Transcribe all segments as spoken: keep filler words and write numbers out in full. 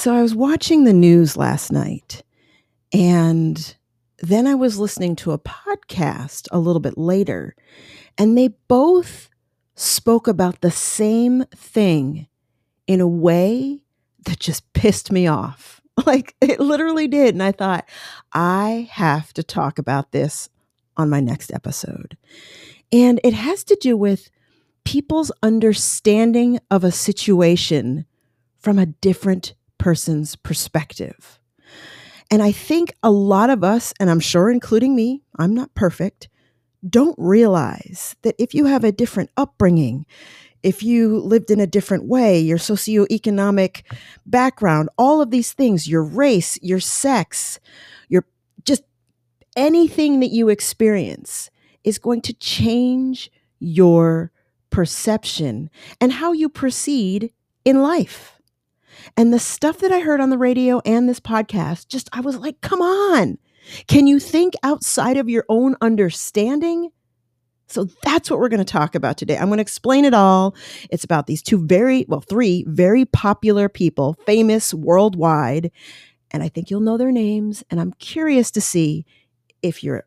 So I was watching the news last night, and then I was listening to a podcast a little bit later, and they both spoke about the same thing in a way that just pissed me off. Like, it literally did. And I thought, I have to talk about this on my next episode. And it has to do with people's understanding of a situation from a different person's perspective. And I think a lot of us, and I'm sure including me, I'm not perfect, don't realize that if you have a different upbringing, if you lived in a different way, your socioeconomic background, all of these things, your race, your sex, your just anything that you experience is going to change your perception and how you proceed in life. And the stuff that I heard on the radio and this podcast, just, I was like, come on, can you think outside of your own understanding? So that's what we're going to talk about today. I'm going to explain it all. It's about these two very, well, three very popular people, famous worldwide. And I think you'll know their names. And I'm curious to see if you're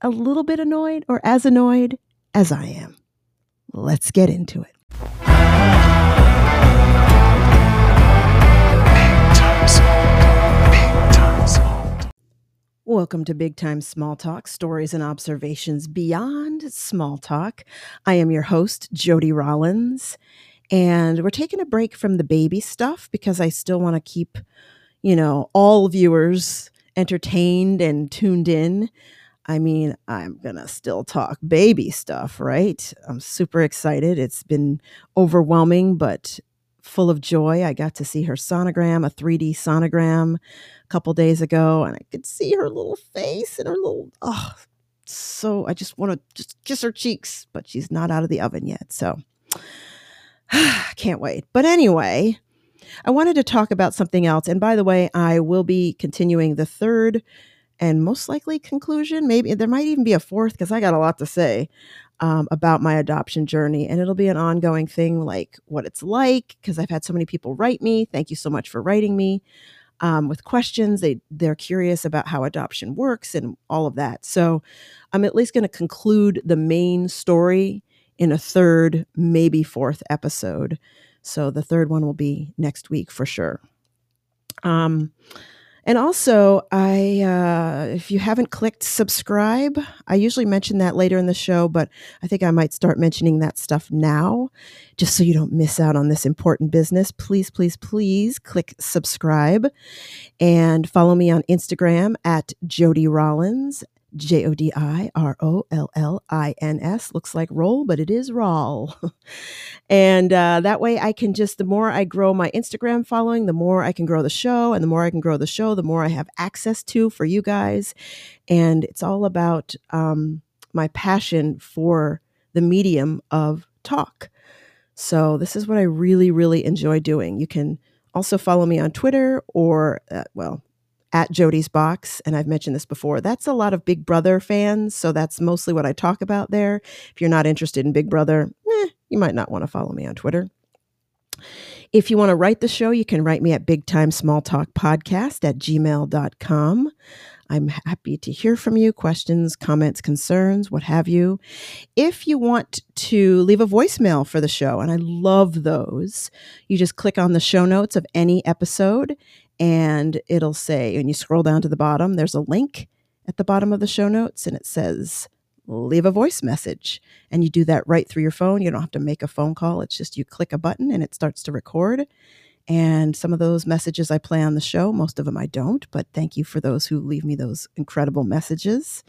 a little bit annoyed or as annoyed as I am. Let's get into it. Big Time Small. Big Time Small. Welcome to Big Time Small Talk, stories and observations beyond small talk. I am your host, Jody Rollins, and we're taking a break from the baby stuff because I still want to keep, you know, all viewers entertained and tuned in. I mean, I'm going to still talk baby stuff, right? I'm super excited. It's been overwhelming, but full of joy. I got to see her sonogram, a three D sonogram a couple days ago, and I could see her little face and her little, oh, so I just want to just kiss her cheeks, but she's not out of the oven yet. So can't wait. But anyway, I wanted to talk about something else. And by the way, I will be continuing the third and most likely conclusion, maybe there might even be a fourth because I got a lot to say um, about my adoption journey. And it'll be an ongoing thing, like what it's like, because I've had so many people write me. Thank you so much for writing me um, with questions. They, they're curious about how adoption works and all of that. So I'm at least going to conclude the main story in a third, maybe fourth episode. So the third one will be next week for sure. Um. And also, I uh, if you haven't clicked subscribe, I usually mention that later in the show, but I think I might start mentioning that stuff now, just so you don't miss out on this important business. Please, please, please click subscribe and follow me on Instagram at Jody Rollins, J O D I R O L L I N S. Looks like roll, but it is roll. And uh, that way I can just, the more I grow my Instagram following, the more I can grow the show. And the more I can grow the show, the more I have access to for you guys. And it's all about um, my passion for the medium of talk. So this is what I really, really enjoy doing. You can also follow me on Twitter or, uh, well, at Jody's Box. And I've mentioned this before. That's a lot of Big Brother fans. So that's mostly what I talk about there. If you're not interested in Big Brother, eh, you might not want to follow me on Twitter. If you want to write the show, you can write me at bigtimesmalltalkpodcast at gmail dot com. I'm happy to hear from you, questions, comments, concerns, what have you. If you want to leave a voicemail for the show, and I love those, you just click on the show notes of any episode and it'll say, when you scroll down to the bottom, there's a link at the bottom of the show notes and it says, leave a voice message. And you do that right through your phone. You don't have to make a phone call. It's just you click a button and it starts to record. And some of those messages I play on the show, most of them I don't, but thank you for those who leave me those incredible messages.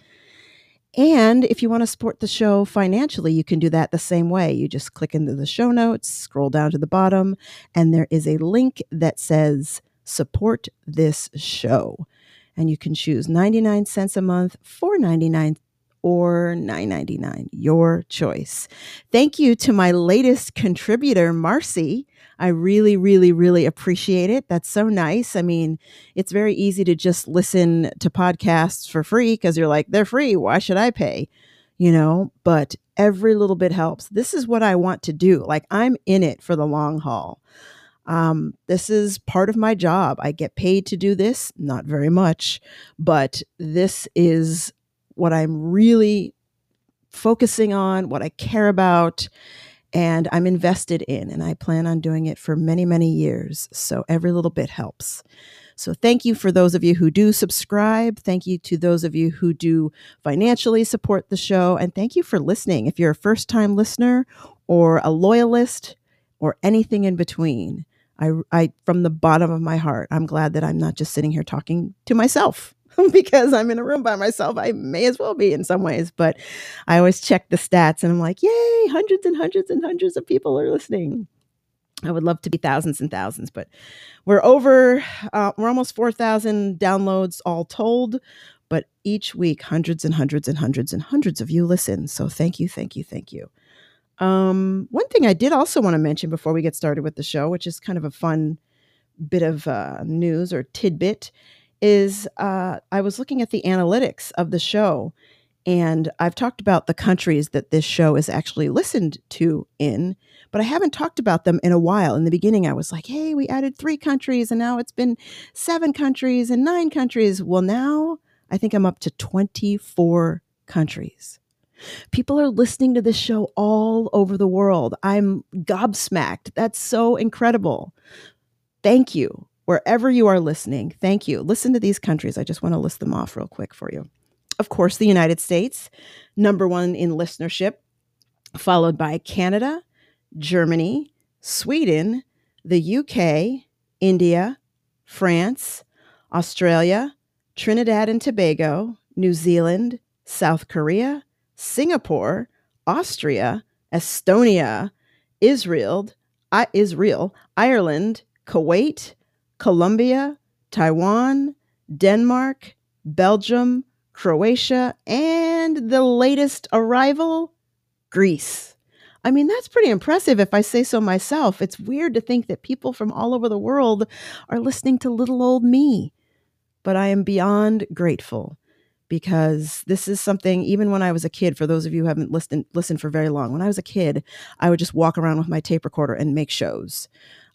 And if you want to support the show financially, you can do that the same way. You just click into the show notes, scroll down to the bottom, and there is a link that says, support this show. And you can choose ninety-nine cents a month, four ninety-nine, or nine ninety-nine, your choice. Thank you to my latest contributor, Marcy. I really, really, really appreciate it. That's so nice. I mean, it's very easy to just listen to podcasts for free because you're like, they're free. Why should I pay? You know, but every little bit helps. This is what I want to do. Like, I'm in it for the long haul. Um, this is part of my job. I get paid to do this, not very much, but this is what I'm really focusing on, what I care about, and I'm invested in, and I plan on doing it for many, many years. So every little bit helps. So thank you for those of you who do subscribe. Thank you to those of you who do financially support the show. And thank you for listening. If you're a first-time listener or a loyalist or anything in between, I, I, from the bottom of my heart, I'm glad that I'm not just sitting here talking to myself because I'm in a room by myself. I may as well be in some ways, but I always check the stats and I'm like, yay, hundreds and hundreds and hundreds of people are listening. I would love to be thousands and thousands, but we're over, uh, we're almost four thousand downloads all told, but each week, hundreds and hundreds and hundreds and hundreds of you listen. So thank you, thank you, thank you. Um, one thing I did also want to mention before we get started with the show, which is kind of a fun bit of uh, news or tidbit, is uh, I was looking at the analytics of the show, and I've talked about the countries that this show is actually listened to in, but I haven't talked about them in a while. In the beginning, I was like, hey, we added three countries and now it's been seven countries and nine countries. Well, now I think I'm up to twenty-four countries. People are listening to this show all over the world. I'm gobsmacked. That's so incredible. Thank you. Wherever you are listening, thank you. Listen to these countries. I just want to list them off real quick for you. Of course, the United States, number one in listenership, followed by Canada, Germany, Sweden, the U K, India, France, Australia, Trinidad and Tobago, New Zealand, South Korea, Singapore, Austria, Estonia, Israel, I- Israel, Ireland, Kuwait, Colombia, Taiwan, Denmark, Belgium, Croatia, and the latest arrival, Greece. I mean, that's pretty impressive if I say so myself. It's weird to think that people from all over the world are listening to little old me. But I am beyond grateful because this is something, even when I was a kid, for those of you who haven't listened listened for very long, when I was a kid, I would just walk around with my tape recorder and make shows.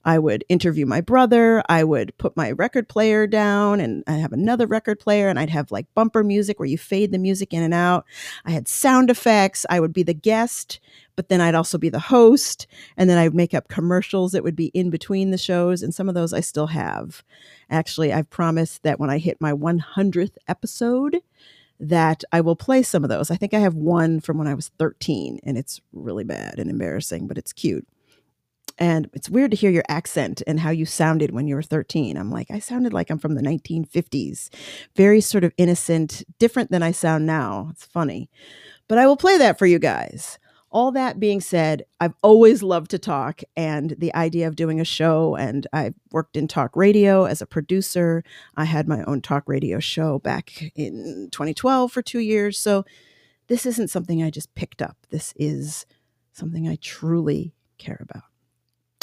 I would interview my brother. I would put my record player down and I have another record player and I'd have like bumper music where you fade the music in and out. I had sound effects. I would be the guest, but then I'd also be the host. And then I'd make up commercials that would be in between the shows. And some of those I still have. Actually, I've promised that when I hit my one hundredth episode that I will play some of those. I think I have one from when I was thirteen and it's really bad and embarrassing, but it's cute. And it's weird to hear your accent and how you sounded when you were thirteen. I'm like, I sounded like I'm from the nineteen fifties. Very sort of innocent, different than I sound now. It's funny. But I will play that for you guys. All that being said, I've always loved to talk and the idea of doing a show. And I worked in talk radio as a producer. I had my own talk radio show back in twenty twelve for two years. So this isn't something I just picked up. This is something I truly care about.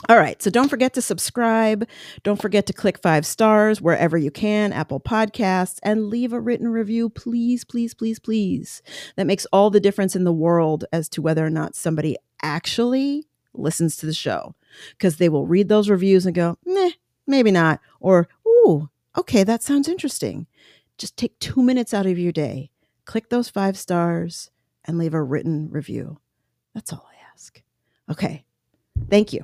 All right. So don't forget to subscribe. Don't forget to click five stars wherever you can, Apple Podcasts, and leave a written review. Please, please, please, please. That makes all the difference in the world as to whether or not somebody actually listens to the show because they will read those reviews and go, meh, maybe not. Or, ooh, okay, that sounds interesting. Just take two minutes out of your day, click those five stars and leave a written review. That's all I ask. Okay. Thank you.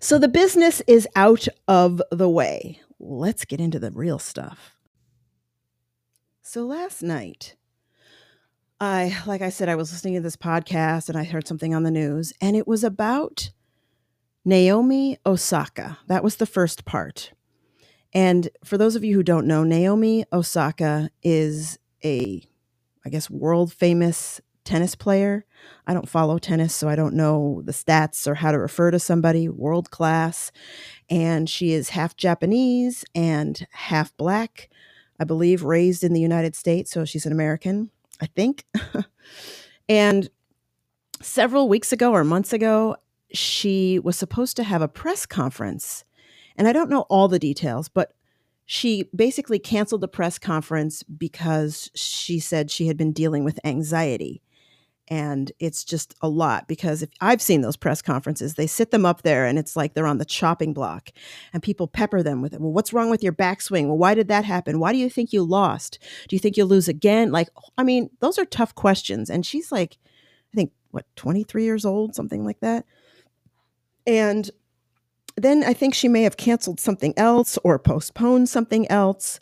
So the business is out of the way. Let's get into the real stuff. So last night, I, like I said, I was listening to this podcast and I heard something on the news and it was about Naomi Osaka. That was the first part. And for those of you who don't know, Naomi Osaka is a, I guess, world famous tennis player. I don't follow tennis, so I don't know the stats or how to refer to somebody. World class. And she is half Japanese and half black, I believe, raised in the United States. So she's an American, I think. And several weeks ago or months ago, she was supposed to have a press conference. And I don't know all the details, but she basically canceled the press conference because she said she had been dealing with anxiety. And it's just a lot, because if I've seen those press conferences, they sit them up there and it's like they're on the chopping block, and people pepper them with it. Well, what's wrong with your backswing? Well, why did that happen? Why do you think you lost? Do you think you'll lose again? Like, I mean, those are tough questions. And she's like, I think, what, twenty-three years old, something like that. And then I think she may have canceled something else or postponed something else.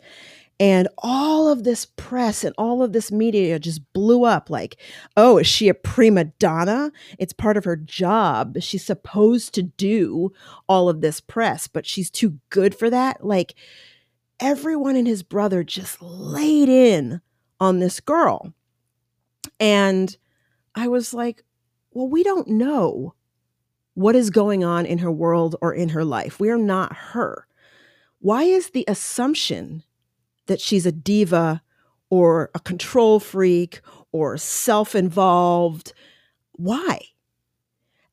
And all of this press and all of this media just blew up like, oh, is she a prima donna? It's part of her job. She's supposed to do all of this press, but she's too good for that. Like, everyone and his brother just laid in on this girl. And I was like, well, we don't know what is going on in her world or in her life. We are not her. Why is the assumption that she's a diva or a control freak or self-involved? Why?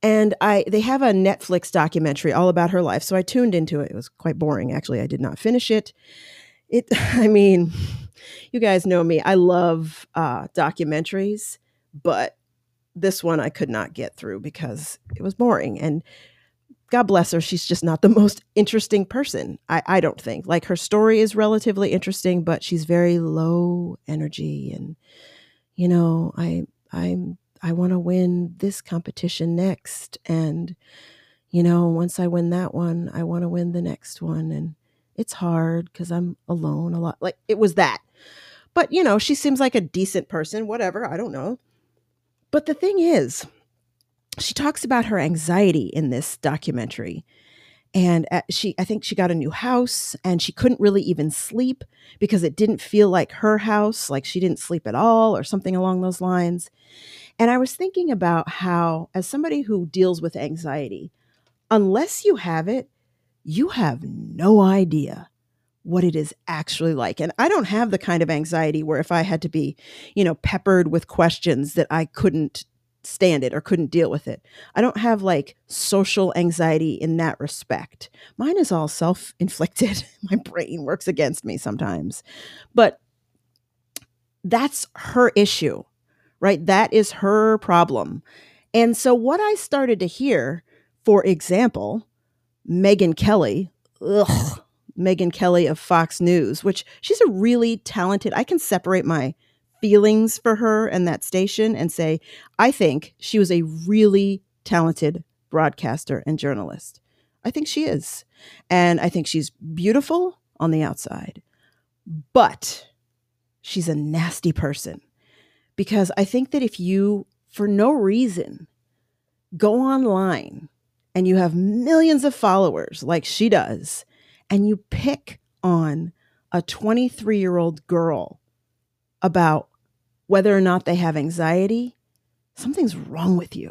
And I they have a Netflix documentary all about her life, so I tuned into it. It was quite boring, actually. I did not finish it. It, I mean, you guys know me. I love uh, documentaries, but this one I could not get through because it was boring. And God bless her, she's just not the most interesting person, I, I don't think. Like, her story is relatively interesting, but she's very low energy. And, you know, I I'm I want to win this competition next. And, you know, once I win that one, I want to win the next one. And it's hard because I'm alone a lot. Like, it was that. But, you know, she seems like a decent person, whatever, I don't know. But the thing is, she talks about her anxiety in this documentary, and she, I think she got a new house and she couldn't really even sleep because it didn't feel like her house. Like, she didn't sleep at all or something along those lines. And I was thinking about how, as somebody who deals with anxiety, unless you have it, you have no idea what it is actually like. And I don't have the kind of anxiety where if I had to be, you know, peppered with questions that I couldn't stand it or couldn't deal with it. I don't have like social anxiety in that respect. Mine is all self-inflicted. My brain works against me sometimes. But that's her issue, right? That is her problem. And so what I started to hear, for example, Megyn Kelly, ugh, Megyn Kelly of Fox News, which she's a really talented, I can separate my feelings for her and that station and say, I think she was a really talented broadcaster and journalist. I think she is. And I think she's beautiful on the outside, but she's a nasty person, because I think that if you, for no reason, go online and you have millions of followers like she does, and you pick on a twenty-three-year-old girl about whether or not they have anxiety, something's wrong with you.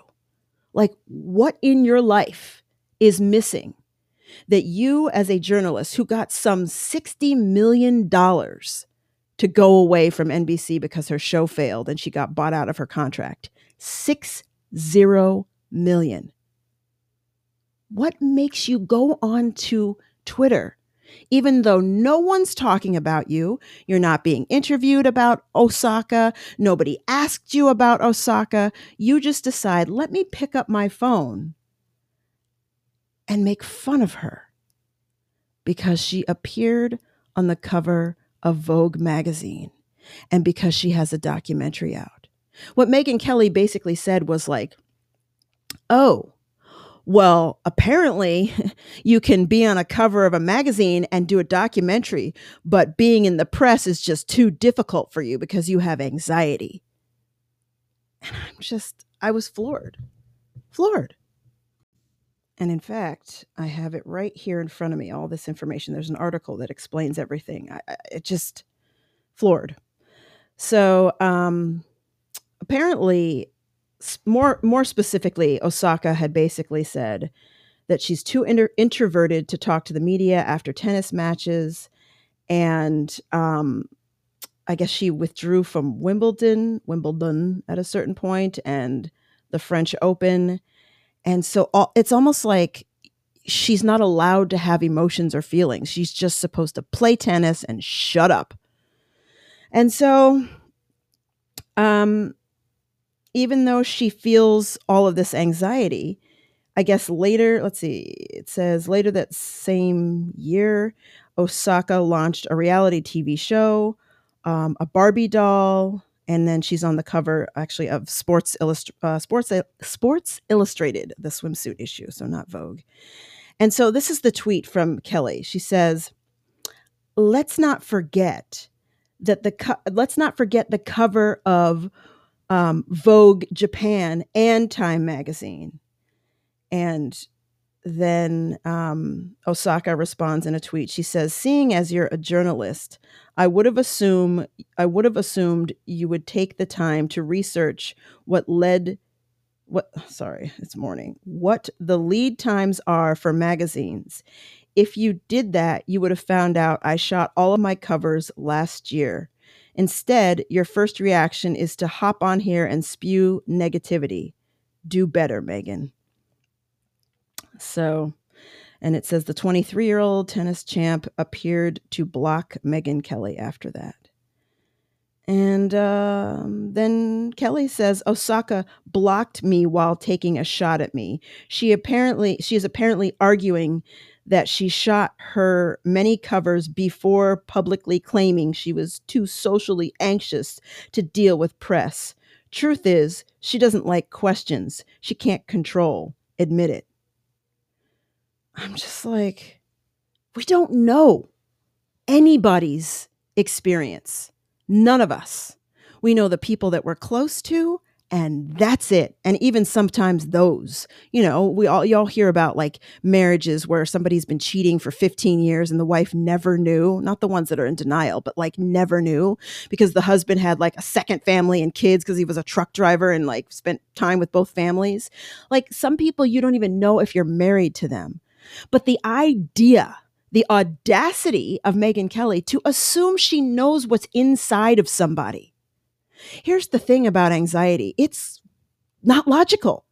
Like, what in your life is missing that you, as a journalist who got some sixty million dollars to go away from N B C because her show failed and she got bought out of her contract, six zero million. What makes you go on to Twitter? Even though no one's talking about you, you're not being interviewed about Osaka, nobody asked you about Osaka, you just decide, let me pick up my phone and make fun of her because she appeared on the cover of Vogue magazine and because she has a documentary out. What Megyn Kelly basically said was like, oh, well, apparently you can be on a cover of a magazine and do a documentary, but being in the press is just too difficult for you because you have anxiety. And I'm just, I was floored, floored. And in fact, I have it right here in front of me, all this information. There's an article that explains everything. I, I it just floored. So um, apparently, More more specifically, Osaka had basically said that she's too inter- introverted to talk to the media after tennis matches. And um, I guess she withdrew from Wimbledon, Wimbledon at a certain point, and the French Open. And so all, it's almost like she's not allowed to have emotions or feelings. She's just supposed to play tennis and shut up. And so... um. even though she feels all of this anxiety, I guess later, let's see, it says later that same year, Osaka launched a reality T V show, um, a Barbie doll, and then she's on the cover, actually, of Sports Illust- uh, Sports uh, Sports Illustrated, the swimsuit issue, so not Vogue. And so this is the tweet from Kelly. She says, "Let's not forget that the co- let's not forget the cover of um, Vogue Japan and Time magazine." And then um, Osaka responds in a tweet. She says, "Seeing as you're a journalist, I would have assumed I would have assumed you would take the time to research what led what sorry, it's morning. What the lead times are for magazines. If you did that, you would have found out I shot all of my covers last year. Instead, your first reaction is to hop on here and spew negativity. Do better, Meghan." So, and it says the twenty-three-year-old tennis champ appeared to block Megyn Kelly after that. And um, then Kelly says, "Osaka blocked me while taking a shot at me. She apparently, she is apparently arguing that she shot her many covers before publicly claiming she was too socially anxious to deal with press. Truth is, she doesn't like questions she can't control. Admit it." I'm just like, we don't know anybody's experience. None of us. We know the people that we're close to, and that's it. And even sometimes those, you know, we all, y'all hear about like marriages where somebody's been cheating for fifteen years and the wife never knew, not the ones that are in denial, but like never knew because the husband had like a second family and kids because he was a truck driver and like spent time with both families. Like some people, you don't even know if you're married to them. But the idea, the audacity of Megyn Kelly to assume she knows what's inside of somebody. Here's the thing about anxiety. It's not logical,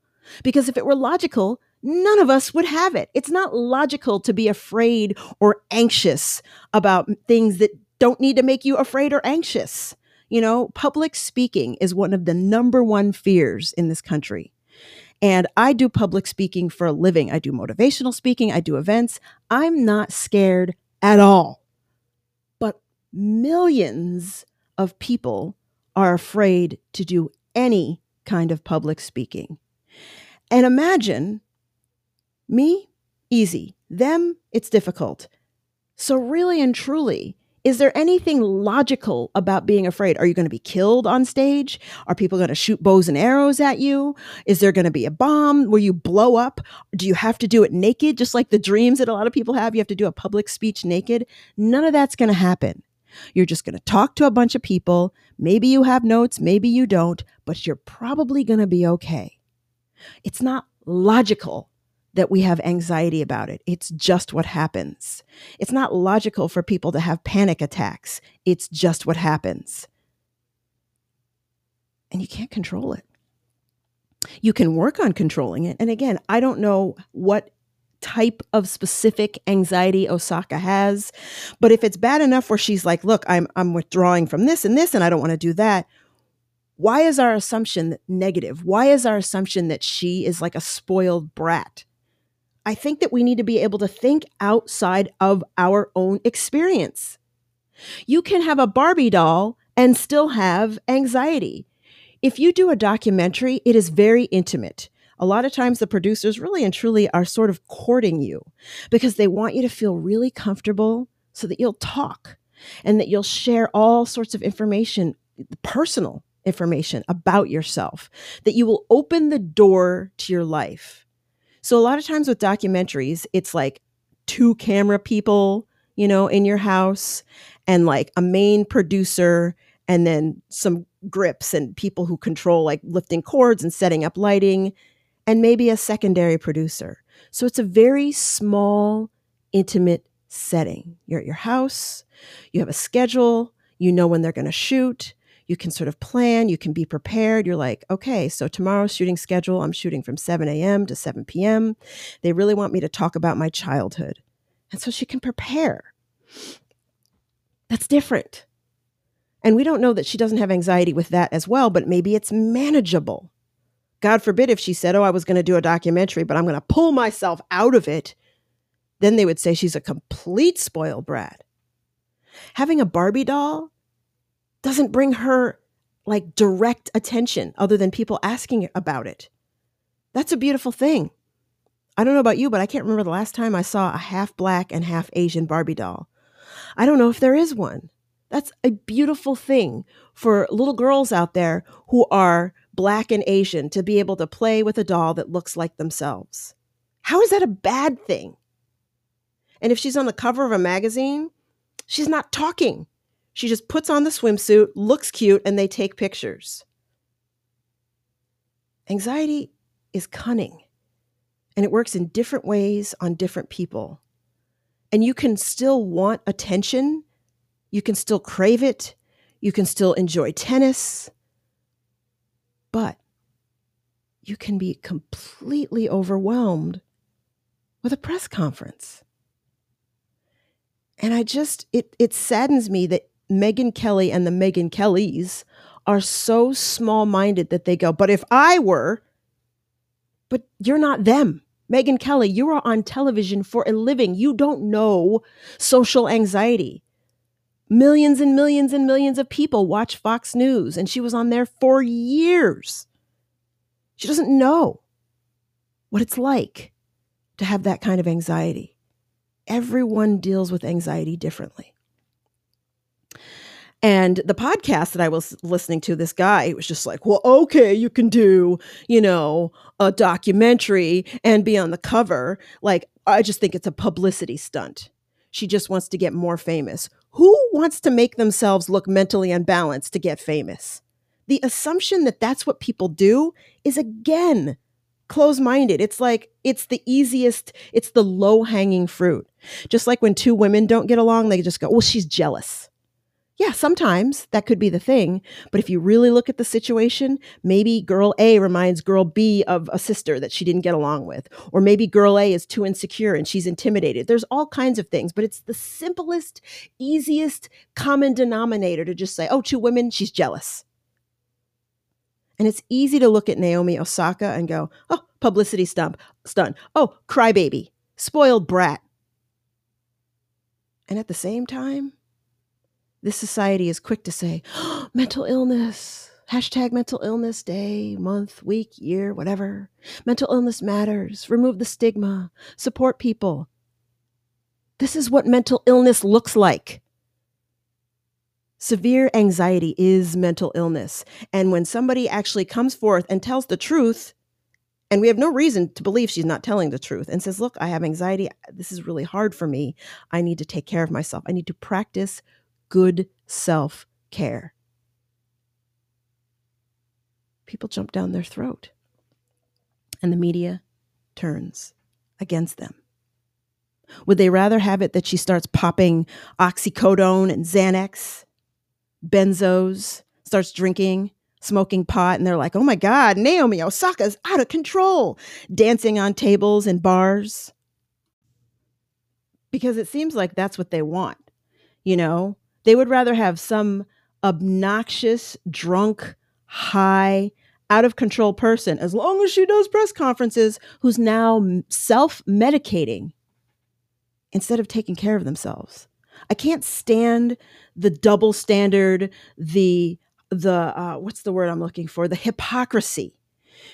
because if it were logical, none of us would have it. It's not logical to be afraid or anxious about things that don't need to make you afraid or anxious. You know, public speaking is one of the number one fears in this country. And I do public speaking for a living. I do motivational speaking. I do events. I'm not scared at all. But millions of people are afraid to do any kind of public speaking. And imagine me, easy. Them, it's difficult. So really and truly, is there anything logical about being afraid? Are you going to be killed on stage? Are people going to shoot bows and arrows at you? Is there going to be a bomb where you blow up? Do you have to do it naked? Just like the dreams that a lot of people have, you have to do a public speech naked. None of that's going to happen. You're just going to talk to a bunch of people. Maybe you have notes, maybe you don't, but you're probably going to be okay. It's not logical that we have anxiety about it. It's just what happens. It's not logical for people to have panic attacks. It's just what happens. And you can't control it. You can work on controlling it. And again, I don't know what type of specific anxiety Osaka has. But if it's bad enough where she's like, look, I'm I'm withdrawing from this and this, and I don't want to do that. Why is our assumption negative? Why is our assumption that she is like a spoiled brat? I think that we need to be able to think outside of our own experience. You can have a Barbie doll and still have anxiety. If you do a documentary, it is very intimate. A lot of times the producers really and truly are sort of courting you because they want you to feel really comfortable so that you'll talk and that you'll share all sorts of information, personal information about yourself, that you will open the door to your life. So a lot of times with documentaries, it's like two camera people, you know, in your house and like a main producer and then some grips and people who control like lifting cords and setting up lighting. And maybe a secondary producer. So it's a very small, intimate setting. You're at your house, you have a schedule, you know when they're going to shoot, you can sort of plan, you can be prepared. You're like, okay, so tomorrow's shooting schedule, I'm shooting from seven a.m. to seven p.m. They really want me to talk about my childhood. And so she can prepare. That's different. And we don't know that she doesn't have anxiety with that as well, but maybe it's manageable. God forbid if she said, oh, I was going to do a documentary, but I'm going to pull myself out of it. Then they would say she's a complete spoiled brat. Having a Barbie doll doesn't bring her like direct attention other than people asking about it. That's a beautiful thing. I don't know about you, but I can't remember the last time I saw a half black and half Asian Barbie doll. I don't know if there is one. That's a beautiful thing for little girls out there who are black and Asian to be able to play with a doll that looks like themselves. How is that a bad thing? And if she's on the cover of a magazine, she's not talking. She just puts on the swimsuit, looks cute, and they take pictures. Anxiety is cunning, and it works in different ways on different people. And you can still want attention. You can still crave it. You can still enjoy tennis. But you can be completely overwhelmed with a press conference. And I just, it it saddens me that Megyn Kelly and the Megyn Kellys are so small-minded that they go, but if I were, but you're not them. Megyn Kelly, you are on television for a living. You don't know social anxiety. Millions and millions and millions of people watch Fox News, and she was on there for years. She doesn't know what it's like to have that kind of anxiety. Everyone deals with anxiety differently. And the podcast that I was listening to, this guy, it was just like, well, okay, you can do, you know, a documentary and be on the cover. Like, I just think it's a publicity stunt. She just wants to get more famous. Who wants to make themselves look mentally unbalanced to get famous? The assumption that that's what people do is, again, close-minded. It's like, it's the easiest, it's the low-hanging fruit. Just like when two women don't get along, they just go, well, she's jealous. Yeah, sometimes that could be the thing. But if you really look at the situation, maybe girl A reminds girl B of a sister that she didn't get along with. Or maybe girl A is too insecure and she's intimidated. There's all kinds of things, but it's the simplest, easiest common denominator to just say, oh, two women, she's jealous. And it's easy to look at Naomi Osaka and go, oh, publicity stunt, stunt. Oh, crybaby, spoiled brat. And at the same time, this society is quick to say, oh, mental illness, hashtag mental illness day, month, week, year, whatever. Mental illness matters. Remove the stigma. Support people. This is what mental illness looks like. Severe anxiety is mental illness. And when somebody actually comes forth and tells the truth, and we have no reason to believe she's not telling the truth, and says, look, I have anxiety. This is really hard for me. I need to take care of myself. I need to practice good self-care. People jump down their throat, and the media turns against them. Would they rather have it that she starts popping oxycodone and Xanax, benzos, starts drinking, smoking pot, and they're like, oh my God, Naomi Osaka's out of control, dancing on tables and bars? Because it seems like that's what they want. You know, they would rather have some obnoxious, drunk, high, out of control person, as long as she does press conferences, who's now self-medicating instead of taking care of themselves. I can't stand the double standard, the, the uh, what's the word I'm looking for? The hypocrisy,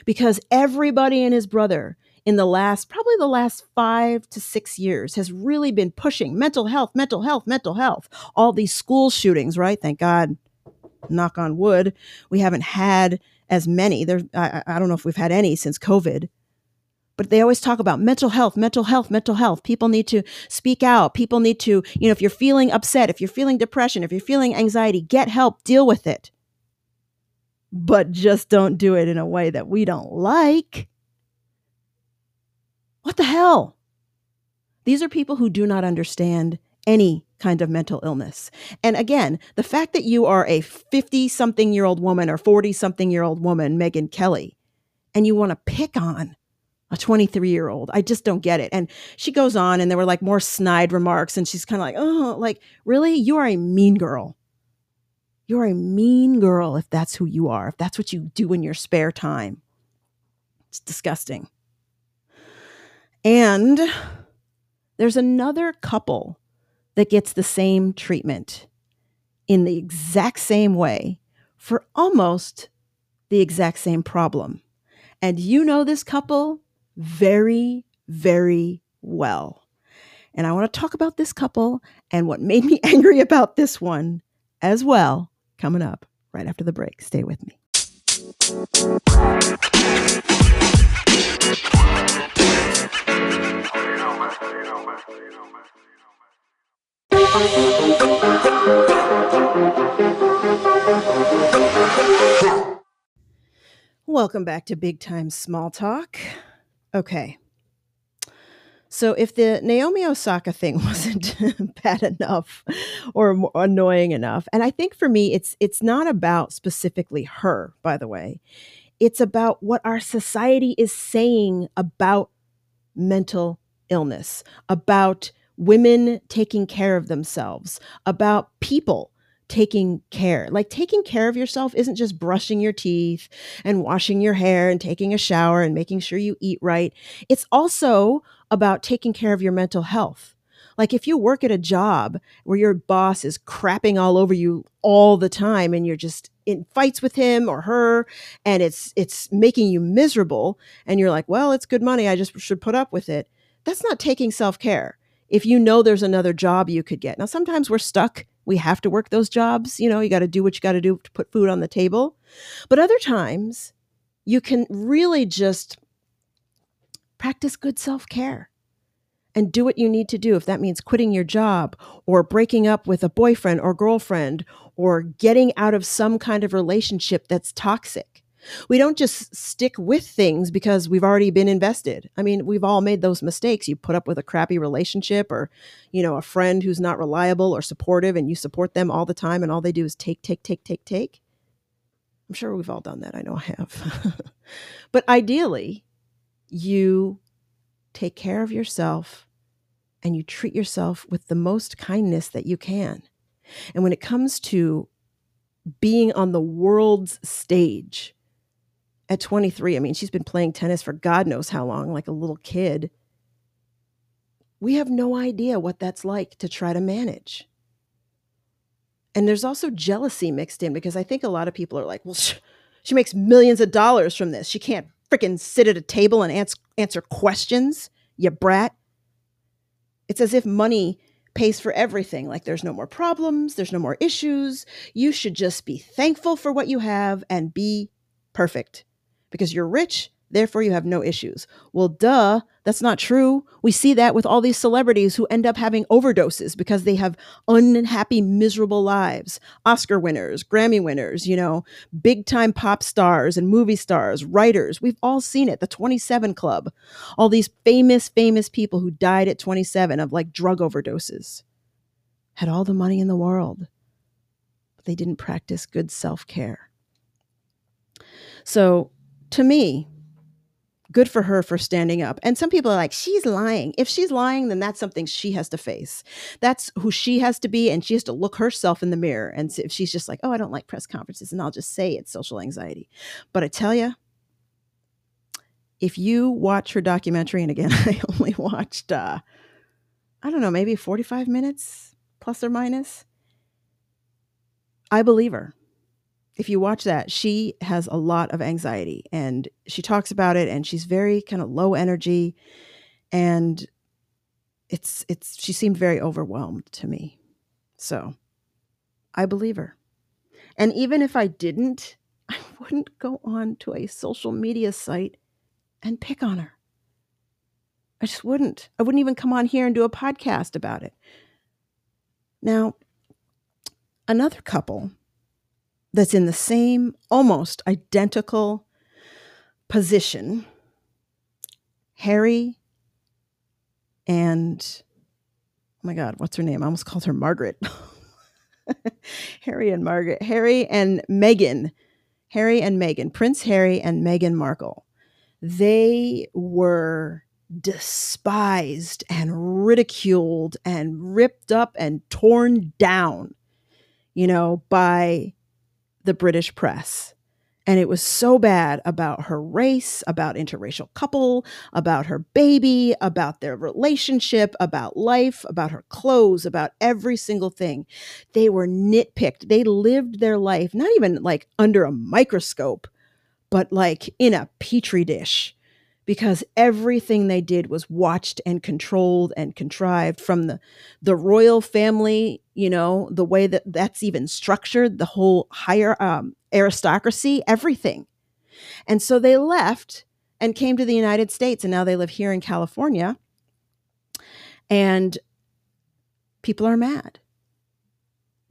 because everybody and his brother in the last, probably the last five to six years has really been pushing mental health, mental health, mental health, all these school shootings, right? Thank God, knock on wood, we haven't had as many. There, I, I don't know if we've had any since COVID, but they always talk about mental health, mental health, mental health. People need to speak out. People need to, you know, if you're feeling upset, if you're feeling depression, if you're feeling anxiety, get help, deal with it. But just don't do it in a way that we don't like. What the hell? These are people who do not understand any kind of mental illness. And again, the fact that you are a fifty-something-year-old woman or forty-something-year-old woman, Megyn Kelly, and you want to pick on a twenty-three-year-old, I just don't get it. And she goes on, and there were like more snide remarks, and she's kind of like, oh, like, really? You are a mean girl. You're a mean girl if that's who you are, if that's what you do in your spare time. It's disgusting. And there's another couple that gets the same treatment in the exact same way for almost the exact same problem. And you know this couple very, very well. And I want to talk about this couple and what made me angry about this one as well, coming up right after the break. Stay with me. Welcome back to Big Time Small Talk. Okay. So if the Naomi Osaka thing wasn't bad enough or annoying enough, and I think for me, it's it's not about specifically her, by the way. It's about what our society is saying about mental illness, about women taking care of themselves, about people taking care. Like taking care of yourself isn't just brushing your teeth and washing your hair and taking a shower and making sure you eat right. It's also about taking care of your mental health. Like if you work at a job where your boss is crapping all over you all the time and you're just in fights with him or her and it's it's making you miserable and you're like, well, it's good money, I just should put up with it. That's not taking self-care. If you know there's another job you could get. Now, sometimes we're stuck. We have to work those jobs. You know, you got to do what you got to do to put food on the table. But other times you can really just practice good self-care and do what you need to do. If that means quitting your job or breaking up with a boyfriend or girlfriend or getting out of some kind of relationship that's toxic. We don't just stick with things because we've already been invested. I mean, we've all made those mistakes. You put up with a crappy relationship or, you know, a friend who's not reliable or supportive and you support them all the time and all they do is take, take, take, take, take. I'm sure we've all done that. I know I have. But ideally, you take care of yourself and you treat yourself with the most kindness that you can. And when it comes to being on the world's stage, at twenty-three, I mean, she's been playing tennis for God knows how long, like a little kid. We have no idea what that's like to try to manage. And there's also jealousy mixed in because I think a lot of people are like, well, sh- she makes millions of dollars from this. She can't freaking sit at a table and ans- answer questions, you brat. It's as if money pays for everything. Like there's no more problems. There's no more issues. You should just be thankful for what you have and be perfect. Because you're rich, therefore you have no issues. Well, duh, that's not true. We see that with all these celebrities who end up having overdoses because they have unhappy, miserable lives. Oscar winners, Grammy winners, you know, big time pop stars and movie stars, writers. We've all seen it. The twenty-seven Club. All these famous, famous people who died at twenty-seven of like drug overdoses. Had all the money in the world, but they didn't practice good self-care. So to me, good for her for standing up. And some people are like, she's lying. If she's lying, then that's something she has to face. That's who she has to be. And she has to look herself in the mirror. And if she's just like, oh, I don't like press conferences and I'll just say it's social anxiety. But I tell you, if you watch her documentary, and again, I only watched, uh, I don't know, maybe forty-five minutes plus or minus. I believe her. If you watch that, she has a lot of anxiety and she talks about it and she's very kind of low energy and it's, it's, she seemed very overwhelmed to me. So I believe her. And even if I didn't, I wouldn't go on to a social media site and pick on her. I just wouldn't. I wouldn't even come on here and do a podcast about it. Now, another couple that's in the same, almost identical position, Harry and, oh my God, what's her name? I almost called her Margaret. Harry and Margaret, Harry and Meghan, Harry and Meghan, Prince Harry and Meghan Markle. They were despised and ridiculed and ripped up and torn down. you know, by the British press. And it was so bad about her race, about interracial couple, about her baby, about their relationship, about life, about her clothes, about every single thing. They were nitpicked. They lived their life, not even like under a microscope, but like in a petri dish, because everything they did was watched and controlled and contrived from the, the royal family, you know, the way that that's even structured, the whole higher um, aristocracy, everything. And so they left and came to the United States, and now they live here in California, and people are mad.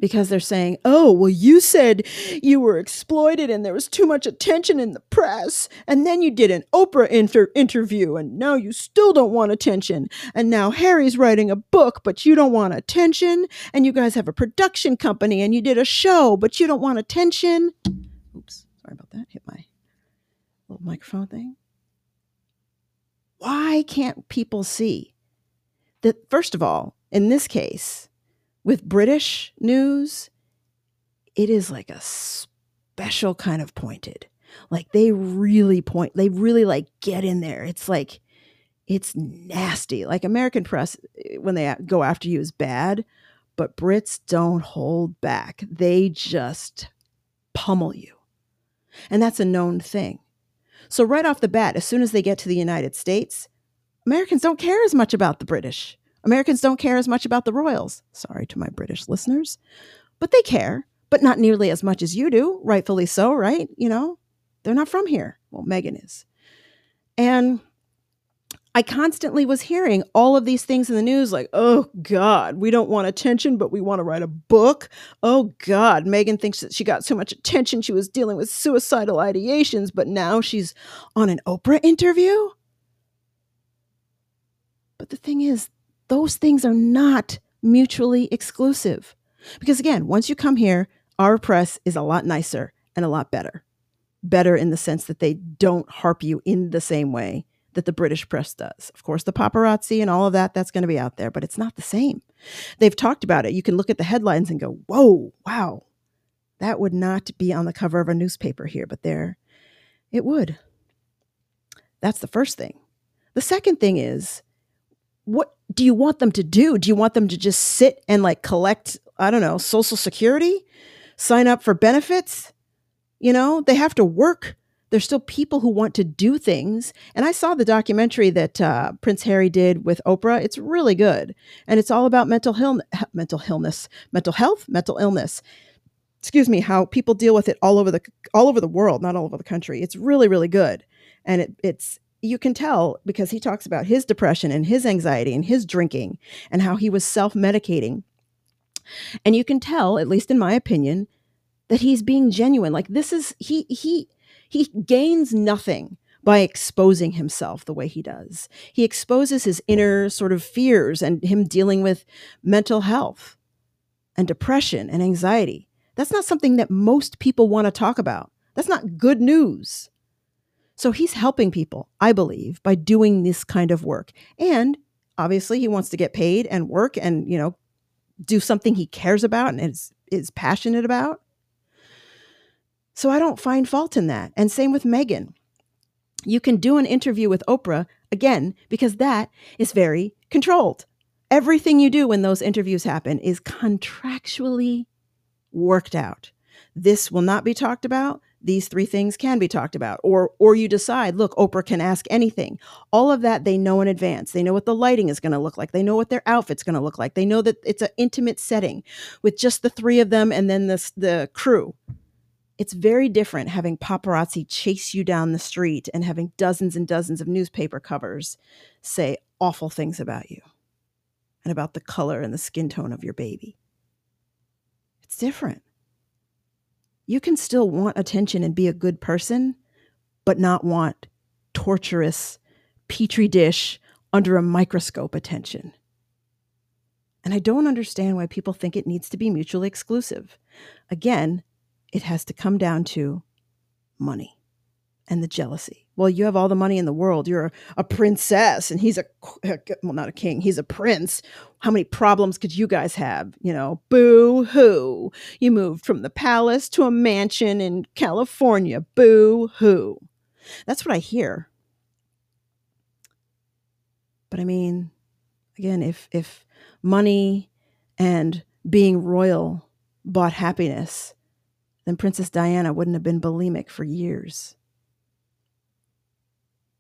Because they're saying, oh, well, you said you were exploited and there was too much attention in the press. And then you did an Oprah inter- interview and now you still don't want attention. And now Harry's writing a book, but you don't want attention. And you guys have a production company and you did a show, but you don't want attention. Oops, sorry about that. Hit my little microphone thing. Why can't people see that, first of all, in this case, with British news, it is like a special kind of pointed. Like they really point, they really like get in there. It's like, it's nasty. Like American press, when they go after you, is bad, but Brits don't hold back. They just pummel you. And that's a known thing. So right off the bat, as soon as they get to the United States, Americans don't care as much about the British. Americans don't care as much about the royals. Sorry to my British listeners, but they care, but not nearly as much as you do. Rightfully so, right? You know, they're not from here. Well, Meghan is. And I constantly was hearing all of these things in the news like, oh God, we don't want attention, but we want to write a book. Oh God, Meghan thinks that she got so much attention. She was dealing with suicidal ideations, but now she's on an Oprah interview. But the thing is, those things are not mutually exclusive. Because again, once you come here, our press is a lot nicer and a lot better. Better in the sense that they don't harp you in the same way that the British press does. Of course, the paparazzi and all of that, that's going to be out there, but it's not the same. They've talked about it. You can look at the headlines and go, whoa, wow, that would not be on the cover of a newspaper here, but there it would. That's the first thing. The second thing is, what do you want them to do? Do you want them to just sit and like collect, I don't know, Social Security, sign up for benefits? You know, they have to work. There's still people who want to do things. And I saw the documentary that uh, Prince Harry did with Oprah. It's really good. And it's all about mental health, mental illness, mental health, mental illness. Excuse me, how people deal with it all over the, all over the world, not all over the country. It's really, really good. And it, it's, you can tell because he talks about his depression and his anxiety and his drinking and how he was self-medicating. And you can tell, at least in my opinion, that he's being genuine. Like this is, he, he, he gains nothing by exposing himself the way he does. He exposes his inner sort of fears and him dealing with mental health and depression and anxiety. That's not something that most people want to talk about. That's not good news. So he's helping people, I believe, by doing this kind of work. And obviously he wants to get paid and work and, you know, do something he cares about and is, is passionate about. So I don't find fault in that. And same with Meghan. You can do an interview with Oprah, again, because that is very controlled. Everything you do when those interviews happen is contractually worked out. This will not be talked about. These three things can be talked about, or or you decide, look, Oprah can ask anything. All of that they know in advance. They know what the lighting is going to look like. They know what their outfit's going to look like. They know that it's an intimate setting with just the three of them and then the, the crew. It's very different having paparazzi chase you down the street and having dozens and dozens of newspaper covers say awful things about you and about the color and the skin tone of your baby. It's different. You can still want attention and be a good person, but not want torturous petri dish under a microscope attention. And I don't understand why people think it needs to be mutually exclusive. Again, it has to come down to money. and the jealousy. Well, you have all the money in the world. You're a, a princess, and he's a, well, not a king. He's a prince. How many problems could you guys have? You know, boo hoo. You moved from the palace to a mansion in California. Boo hoo. That's what I hear. But I mean, again, if, if money and being royal bought happiness, then Princess Diana wouldn't have been bulimic for years.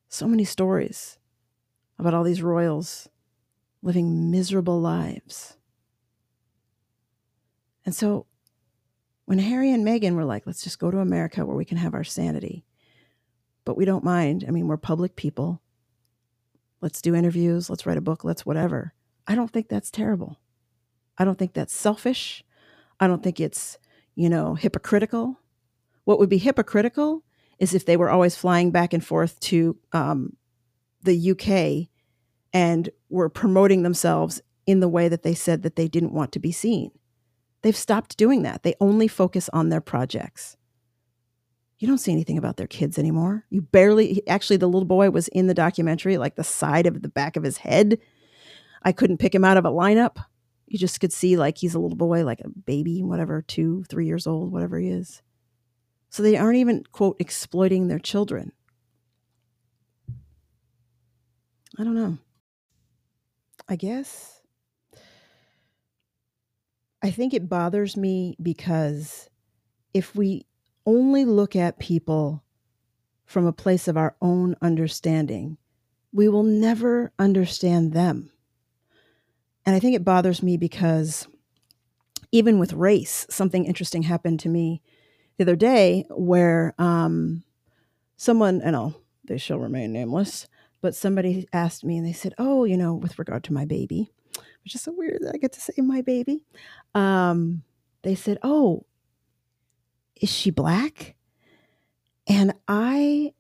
So many stories about all these royals living miserable lives. And so when Harry and Meghan were like, let's just go to America where we can have our sanity, but we don't mind. I mean, we're public people. Let's do interviews. Let's write a book. Let's whatever. I don't think that's terrible. I don't think that's selfish. I don't think it's, you know, hypocritical. What would be hypocritical is if they were always flying back and forth to um, the U K and were promoting themselves in the way that they said that they didn't want to be seen. They've stopped doing that. They only focus on their projects. You don't see anything about their kids anymore. You barely, actually the little boy was in the documentary, like the side of the back of his head. I couldn't pick him out of a lineup. You just could see like he's a little boy, like a baby, whatever, two, three years old, whatever he is. So they aren't even, quote, exploiting their children. I don't know. I guess. I think it bothers me because if we only look at people from a place of our own understanding, we will never understand them. And I think it bothers me because even with race, something interesting happened to me the other day where um, someone, and I'll, they shall remain nameless, but somebody asked me and they said, oh, you know, with regard to my baby, which is so weird that I get to say my baby. Um, they said, oh, is she black? And I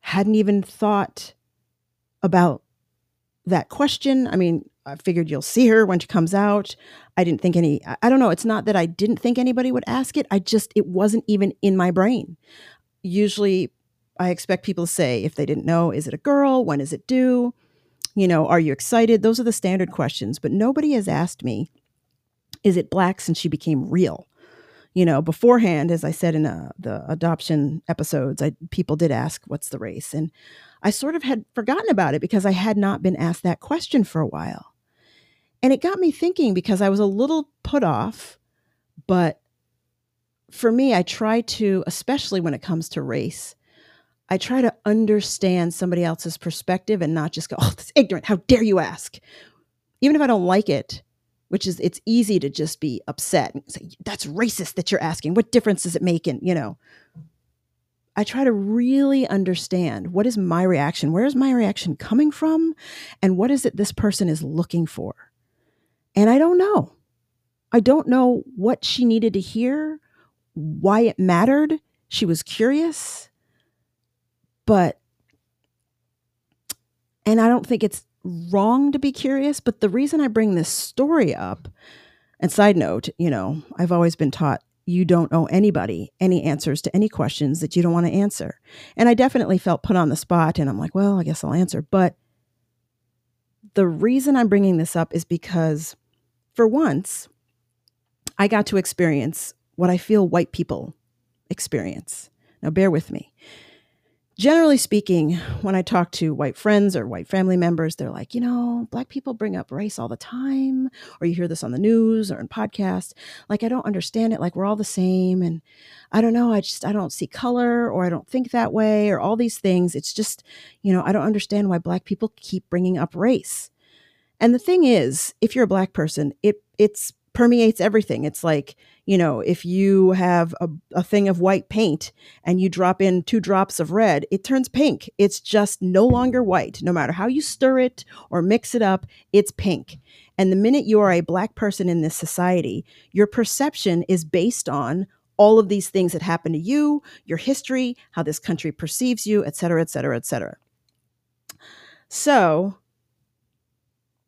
hadn't even thought about that question. I mean, I figured you'll see her when she comes out. I didn't think any, I don't know. It's not that I didn't think anybody would ask it. I just, it wasn't even in my brain. Usually I expect people to say, if they didn't know, is it a girl? When is it due? You know, are you excited? Those are the standard questions, but nobody has asked me, is it black since she became real? You know, beforehand, as I said in uh, the adoption episodes, I, people did ask, what's the race? And I sort of had forgotten about it because I had not been asked that question for a while. And it got me thinking because I was a little put off, but for me, I try to, especially when it comes to race, I try to understand somebody else's perspective and not just go, oh, that's ignorant. How dare you ask? Even if I don't like it, which is, it's easy to just be upset and say, that's racist that you're asking. What difference does it make? And, you know, I try to really understand what is my reaction? Where is my reaction coming from? And what is it this person is looking for? And I don't know. I don't know what she needed to hear, why it mattered. She was curious, but, and I don't think it's wrong to be curious, but the reason I bring this story up, and side note, you know, I've always been taught you don't owe anybody any answers to any questions that you don't want to answer. And I definitely felt put on the spot and I'm like, well, I guess I'll answer. But the reason I'm bringing this up is because for once, I got to experience what I feel white people experience. Now, bear with me. Generally speaking, when I talk to white friends or white family members, they're like, you know, black people bring up race all the time, or you hear this on the news or in podcasts. Like, I don't understand it. Like, we're all the same. And I don't know. I just, I don't see color, or I don't think that way, or all these things. It's just, you know, I don't understand why black people keep bringing up race. And the thing is, if you're a black person, it it's permeates everything. It's like, you know, if you have a, a thing of white paint and you drop in two drops of red, it turns pink. It's just no longer white. No matter how you stir it or mix it up, it's pink. And the minute you are a black person in this society, your perception is based on all of these things that happen to you, your history, how this country perceives you, et cetera, et cetera, et cetera. So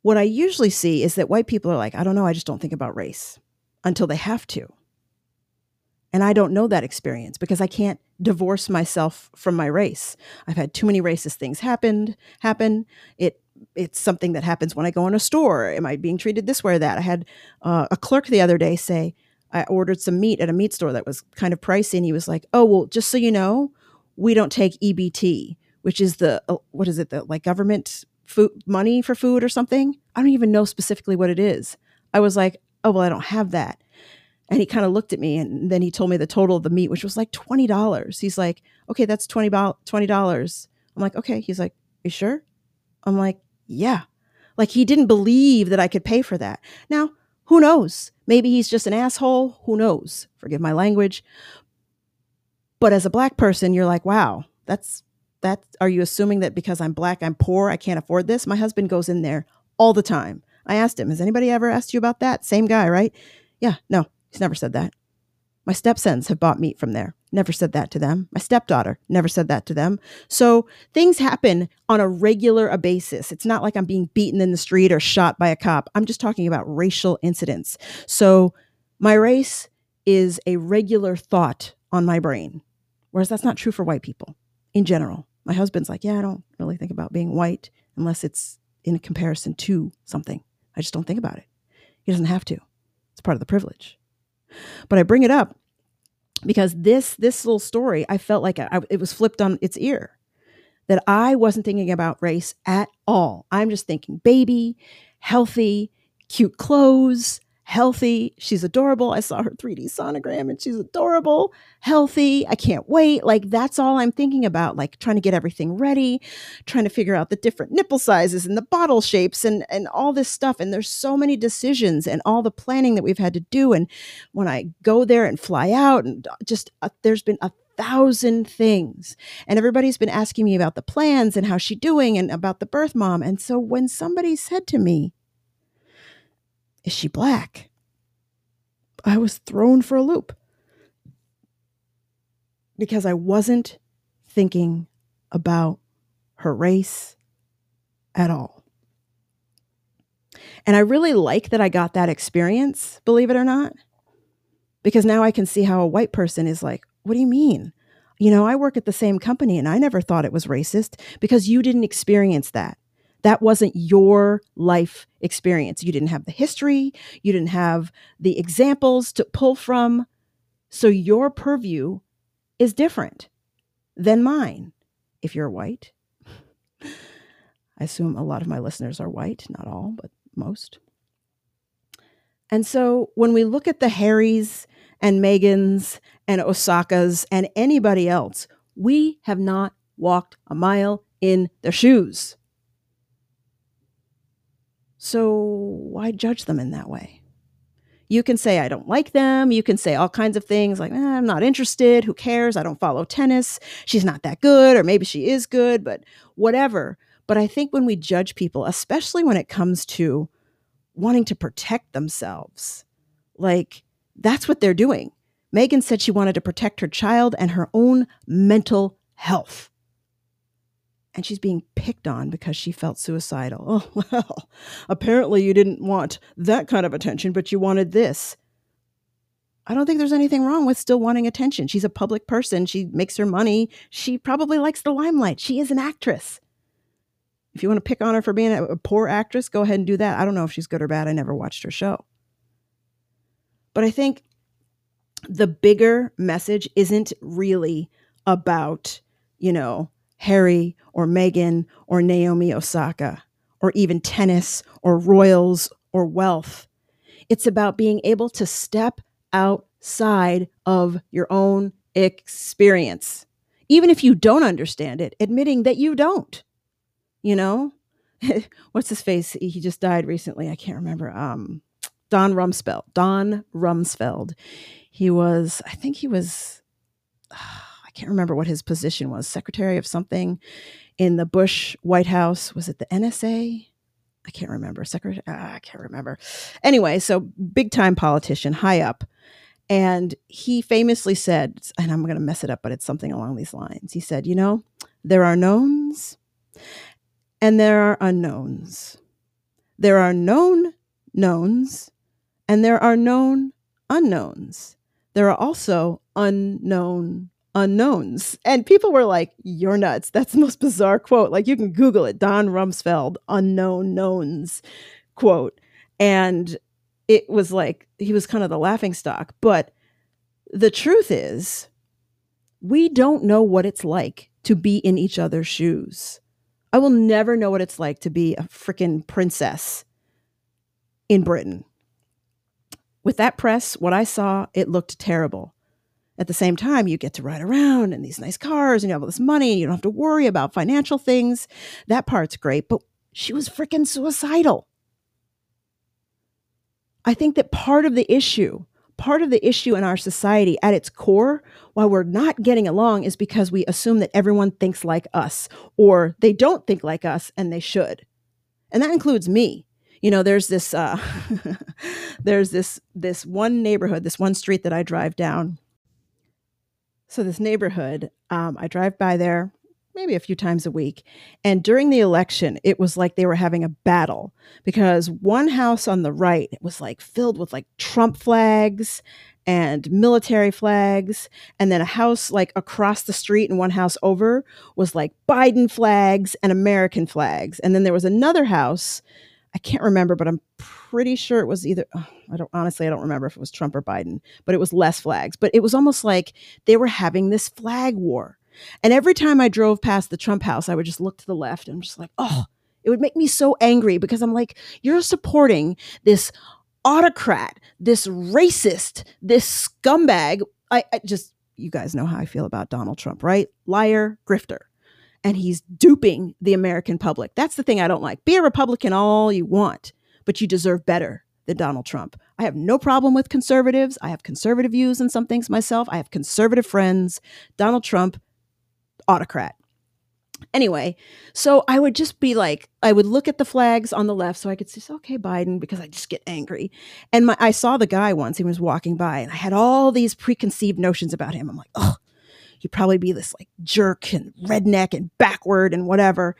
what I usually see is that white people are like, I don't know, I just don't think about race until they have to. And I don't know that experience because I can't divorce myself from my race. I've had too many racist things happened, happen. It It's something that happens when I go in a store. Am I being treated this way or that? I had uh, a clerk the other day say, I ordered some meat at a meat store that was kind of pricey. And he was like, oh, well, just so you know, we don't take E B T, which is the, uh, what is it? The like government food, money for food or something. I don't even know specifically what it is. I was like, oh, well, I don't have that. And he kind of looked at me and then he told me the total of the meat, which was like twenty dollars. He's like, okay, that's twenty dollars. I'm like, okay. He's like, you sure? I'm like, yeah. Like he didn't believe that I could pay for that. Now, who knows? Maybe he's just an asshole. Who knows? Forgive my language. But as a black person, you're like, wow, that's, that. Are you assuming that because I'm black, I'm poor, I can't afford this? My husband goes in there all the time. I asked him, has anybody ever asked you about that? Same guy, right? Yeah, no, he's never said that. My stepsons have bought meat from there. Never said that to them. My stepdaughter never said that to them. So things happen on a regular basis. It's not like I'm being beaten in the street or shot by a cop. I'm just talking about racial incidents. So my race is a regular thought on my brain, whereas that's not true for white people in general. My husband's like, yeah, I don't really think about being white unless it's in comparison to something. I just don't think about it. He doesn't have to. It's part of the privilege. But I bring it up because this this little story, I felt like I, it was flipped on its ear, that I wasn't thinking about race at all. I'm just thinking baby, healthy, cute clothes, healthy. She's adorable. I saw her three D sonogram and she's adorable, healthy. I can't wait. Like, that's all I'm thinking about, like trying to get everything ready, trying to figure out the different nipple sizes and the bottle shapes and, and all this stuff. And there's so many decisions and all the planning that we've had to do. And when I go there and fly out and just, uh, there's been a thousand things. And everybody's been asking me about the plans and how she's doing and about the birth mom. And so when somebody said to me, is she black? I was thrown for a loop because I wasn't thinking about her race at all. And I really like that I got that experience, believe it or not, because now I can see how a white person is like, what do you mean? You know, I work at the same company and I never thought it was racist because you didn't experience that. That wasn't your life experience. You didn't have the history. You didn't have the examples to pull from. So your purview is different than mine. If you're white, I assume a lot of my listeners are white, not all, but most. And so when we look at the Harrys and Meghans and Osakas and anybody else, we have not walked a mile in their shoes. So why judge them in that way? You can say, I don't like them. You can say all kinds of things like, eh, I'm not interested. Who cares? I don't follow tennis. She's not that good. Or maybe she is good, but whatever. But I think when we judge people, especially when it comes to wanting to protect themselves, like that's what they're doing. Meghan said she wanted to protect her child and her own mental health. And she's being picked on because she felt suicidal. Oh, well, apparently you didn't want that kind of attention, but you wanted this. I don't think there's anything wrong with still wanting attention. She's a public person. She makes her money. She probably likes the limelight. She is an actress. If you want to pick on her for being a poor actress, go ahead and do that. I don't know if she's good or bad. I never watched her show. But I think the bigger message isn't really about, you know, Harry or Meghan or Naomi Osaka or even tennis or royals or wealth. It's about being able to step outside of your own experience. Even if you don't understand it, admitting that you don't, you know, what's his face? He just died recently. I can't remember. Um, Don Rumsfeld, Don Rumsfeld. He was, I think he was, uh, can't remember what his position was, secretary of something in the Bush White House. Was it the N S A? I can't remember. Secretary, uh, I can't remember. Anyway, so big time politician, high up. And he famously said, and I'm going to mess it up, but it's something along these lines. He said, you know, there are knowns and there are unknowns. There are known knowns and there are known unknowns. there are also unknown unknowns. And people were like, you're nuts. That's the most bizarre quote. Like, you can Google it. Don Rumsfeld, unknown knowns quote. And it was like, he was kind of the laughingstock. But the truth is, we don't know what it's like to be in each other's shoes. I will never know what it's like to be a freaking princess in Britain. With that press, what I saw, it looked terrible. At the same time, you get to ride around in these nice cars and you have all this money and you don't have to worry about financial things. That part's great, but she was freaking suicidal. I think that part of the issue, part of the issue in our society at its core, why we're not getting along, is because we assume that everyone thinks like us, or they don't think like us and they should. And that includes me. You know, there's this, uh, there's this, this one neighborhood, this one street that I drive down. So this neighborhood, um, I drive by there maybe a few times a week. And during the election, it was like they were having a battle, because one house on the right was like filled with like Trump flags and military flags. And then a house like across the street and one house over was like Biden flags and American flags. And then there was another house, I can't remember, but I'm pretty sure it was either, oh, I don't, honestly, I don't remember if it was Trump or Biden, but it was less flags. But it was almost like they were having this flag war. And every time I drove past the Trump house, I would just look to the left and I'm just like, oh, it would make me so angry, because I'm like, you're supporting this autocrat, this racist, this scumbag. I, I just, you guys know how I feel about Donald Trump, right? Liar, grifter. And he's duping the American public. That's the thing I don't like. Be a Republican all you want, but you deserve better than Donald Trump. I have no problem with conservatives. I have conservative views on some things myself. I have conservative friends. Donald Trump, autocrat. Anyway, so I would just be like, I would look at the flags on the left so I could say, okay, Biden, because I just get angry. And my, I saw the guy once, he was walking by, and I had all these preconceived notions about him. I'm like, oh, he'd probably be this like jerk and redneck and backward and whatever.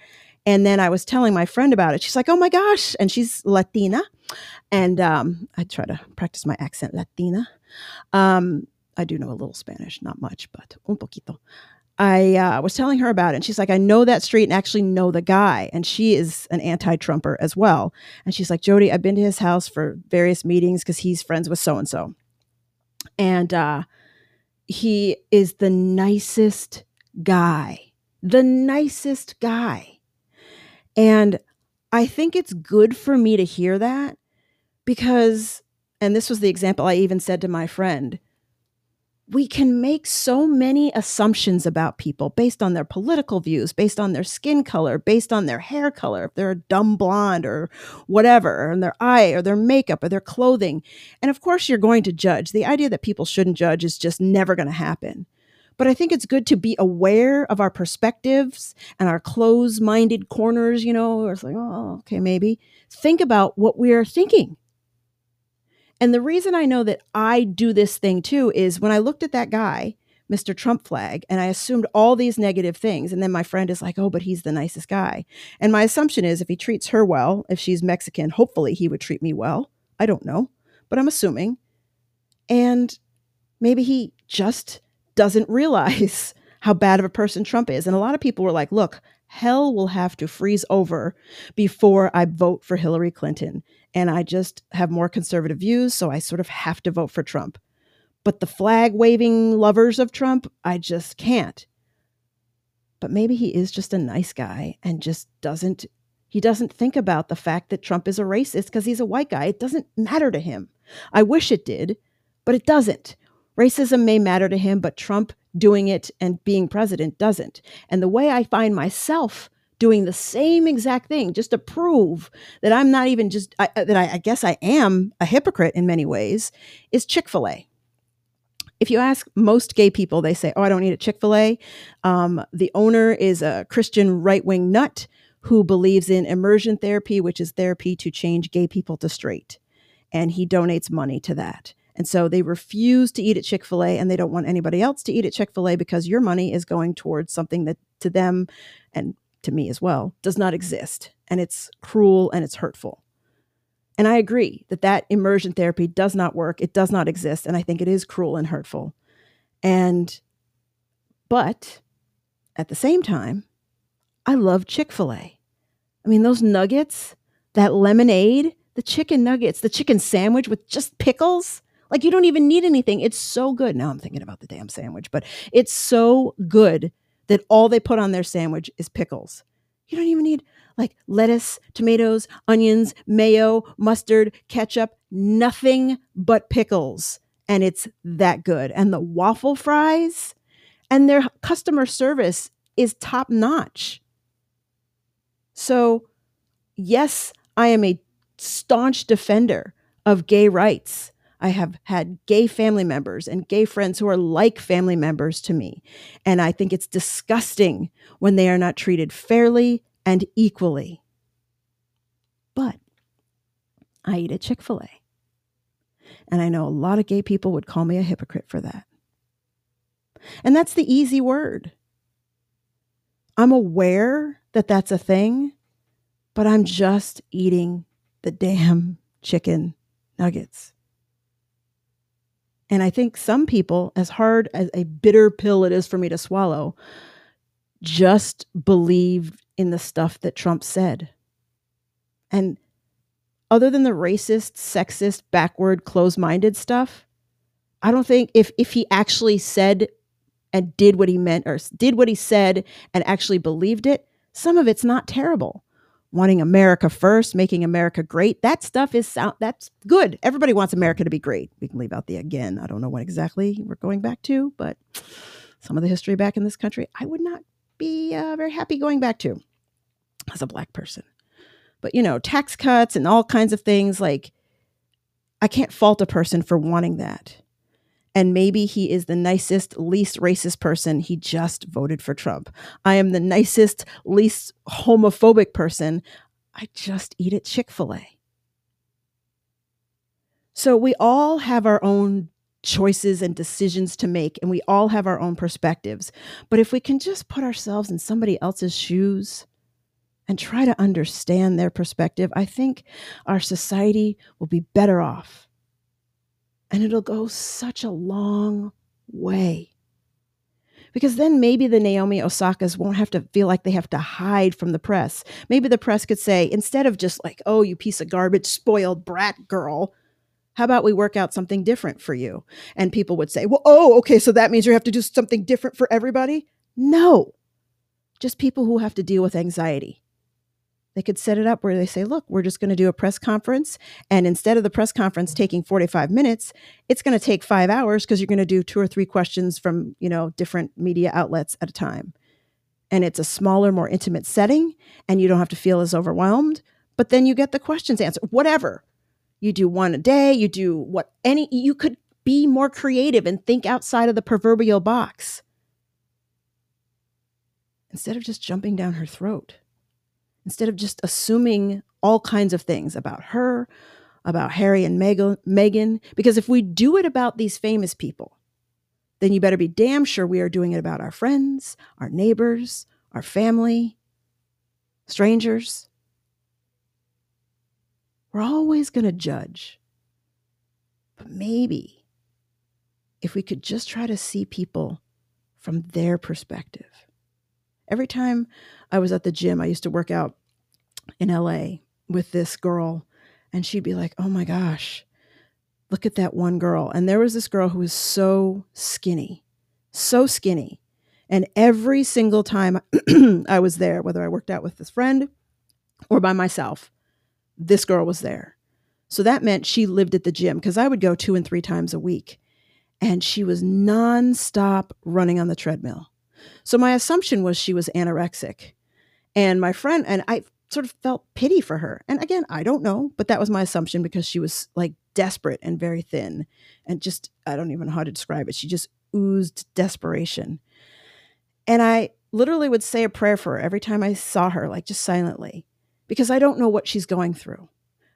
And then I was telling my friend about it. She's like, oh my gosh. And she's Latina. And um, I try to practice my accent, Latina. Um, I do know a little Spanish, not much, but un poquito. I uh, was telling her about it. And she's like, I know that street and actually know the guy. And she is an anti-Trumper as well. And she's like, Jody, I've been to his house for various meetings because he's friends with so-and-so. And uh he is the nicest guy, the nicest guy. And I think it's good for me to hear that, because, and this was the example I even said to my friend, we can make so many assumptions about people based on their political views, based on their skin color, based on their hair color, if they're a dumb blonde or whatever, and their eye or their makeup or their clothing. And of course, you're going to judge. The idea that people shouldn't judge is just never going to happen. But I think it's good to be aware of our perspectives and our close-minded corners, you know, where it's like, oh, okay, maybe. Think about what we're thinking. And the reason I know that I do this thing too is when I looked at that guy, Mister Trump flag, and I assumed all these negative things. And then my friend is like, oh, but he's the nicest guy. And my assumption is if he treats her well, if she's Mexican, hopefully he would treat me well. I don't know, but I'm assuming. And maybe he just doesn't realize how bad of a person Trump is. And a lot of people were like, look, hell will have to freeze over before I vote for Hillary Clinton. And I just have more conservative views, so I sort of have to vote for Trump. But the flag-waving lovers of Trump, I just can't. But maybe he is just a nice guy and just doesn't, he doesn't think about the fact that Trump is a racist because he's a white guy. It doesn't matter to him. I wish it did, but it doesn't. Racism may matter to him, but Trump doing it and being president doesn't. And the way I find myself doing the same exact thing just to prove that I'm not even just, I, that I, I guess I am a hypocrite in many ways, is Chick-fil-A. If you ask most gay people, they say, oh, I don't eat at Chick-fil-A. Um, the owner is a Christian right-wing nut who believes in immersion therapy, which is therapy to change gay people to straight. And he donates money to that. And so they refuse to eat at Chick-fil-A, and they don't want anybody else to eat at Chick-fil-A because your money is going towards something that to them, and to me as well, does not exist. And it's cruel and it's hurtful. And I agree that that immersion therapy does not work. It does not exist. And I think it is cruel and hurtful. And, but at the same time, I love Chick-fil-A. I mean, those nuggets, that lemonade, the chicken nuggets, the chicken sandwich with just pickles. Like, you don't even need anything. It's so good. Now I'm thinking about the damn sandwich, but it's so good that all they put on their sandwich is pickles. You don't even need like lettuce, tomatoes, onions, mayo, mustard, ketchup, nothing but pickles. And it's that good. And the waffle fries, and their customer service is top notch. So yes, I am a staunch defender of gay rights. I have had gay family members and gay friends who are like family members to me. And I think it's disgusting when they are not treated fairly and equally. But I eat at Chick-fil-A. And I know a lot of gay people would call me a hypocrite for that. And that's the easy word. I'm aware that that's a thing, but I'm just eating the damn chicken nuggets. And I think some people, as hard as a bitter pill it is for me to swallow, just believed in the stuff that Trump said. And other than the racist, sexist, backward, closed-minded stuff, I don't think if, if he actually said and did what he meant, or did what he said and actually believed it, some of it's not terrible. Wanting America first, making America great. That stuff is, that's good. Everybody wants America to be great. We can leave out the again. I don't know what exactly we're going back to, but some of the history back in this country, I would not be uh, very happy going back to as a black person. But, you know, tax cuts and all kinds of things, like, I can't fault a person for wanting that. And maybe he is the nicest, least racist person. He just voted for Trump. I am the nicest, least homophobic person. I just eat at Chick-fil-A. So we all have our own choices and decisions to make, and we all have our own perspectives. But if we can just put ourselves in somebody else's shoes and try to understand their perspective, I think our society will be better off. And it'll go such a long way. Because then maybe the Naomi Osakas won't have to feel like they have to hide from the press. Maybe the press could say, instead of just like, oh, you piece of garbage, spoiled brat girl, how about we work out something different for you? And people would say, well, oh, okay, so that means you have to do something different for everybody? No, just people who have to deal with anxiety. They could set it up where they say, look, we're just going to do a press conference. And instead of the press conference taking forty-five minutes, it's going to take five hours because you're going to do two or three questions from, you know, different media outlets at a time. And it's a smaller, more intimate setting, and you don't have to feel as overwhelmed. But then you get the questions answered, whatever. You do one a day, you do what any, you could be more creative and think outside of the proverbial box. Instead of just jumping down her throat. Instead of just assuming all kinds of things about her, about Harry and Meghan, because if we do it about these famous people, then you better be damn sure we are doing it about our friends, our neighbors, our family, strangers. We're always going to judge. But maybe if we could just try to see people from their perspective. Every time I was at the gym, I used to work out in L A with this girl, and she'd be like, oh my gosh, look at that one girl. And there was this girl who was so skinny, so skinny. And every single time I was there, whether I worked out with this friend or by myself, this girl was there. So that meant she lived at the gym, because I would go two and three times a week, and she was nonstop running on the treadmill. So my assumption was she was anorexic, and my friend, and I sort of felt pity for her. And again, I don't know, but that was my assumption, because she was like desperate and very thin and just, I don't even know how to describe it. She just oozed desperation. And I literally would say a prayer for her every time I saw her, like just silently, because I don't know what she's going through.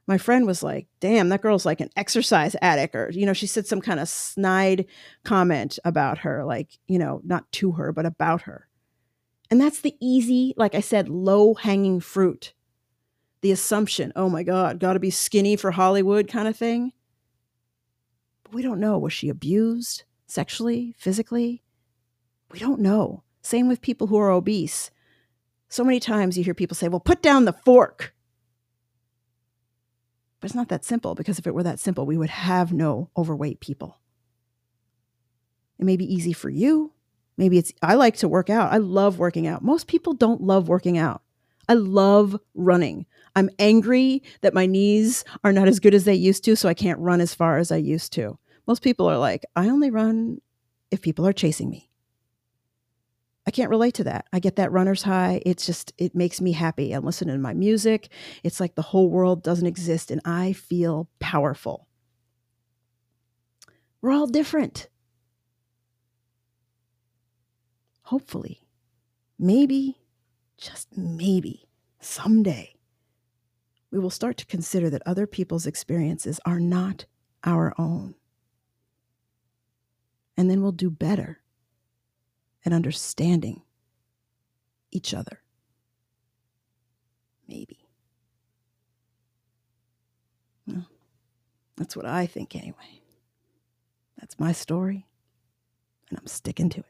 My friend was like, damn, that girl's like an exercise addict, or, you know, she said some kind of snide comment about her, like, you know, not to her, but about her. And that's the easy, like I said, low hanging fruit. the assumption, oh my God, got to be skinny for Hollywood kind of thing. But we don't know. Was she abused sexually, physically? We don't know. Same with people who are obese. So many times you hear people say, well, put down the fork. But it's not that simple, because if it were that simple, we would have no overweight people. It may be easy for you. Maybe it's, I like to work out. I love working out. Most people don't love working out. I love running. I'm angry that my knees are not as good as they used to, so I can't run as far as I used to. Most people are like, I only run if people are chasing me. I can't relate to that. I get that runner's high. It's just, it makes me happy. I'm listening to my music. It's like the whole world doesn't exist and I feel powerful. We're all different. Hopefully, maybe, just maybe, someday, we will start to consider that other people's experiences are not our own. And then we'll do better and understanding each other. Maybe. Well, that's what I think anyway. That's my story, and I'm sticking to it.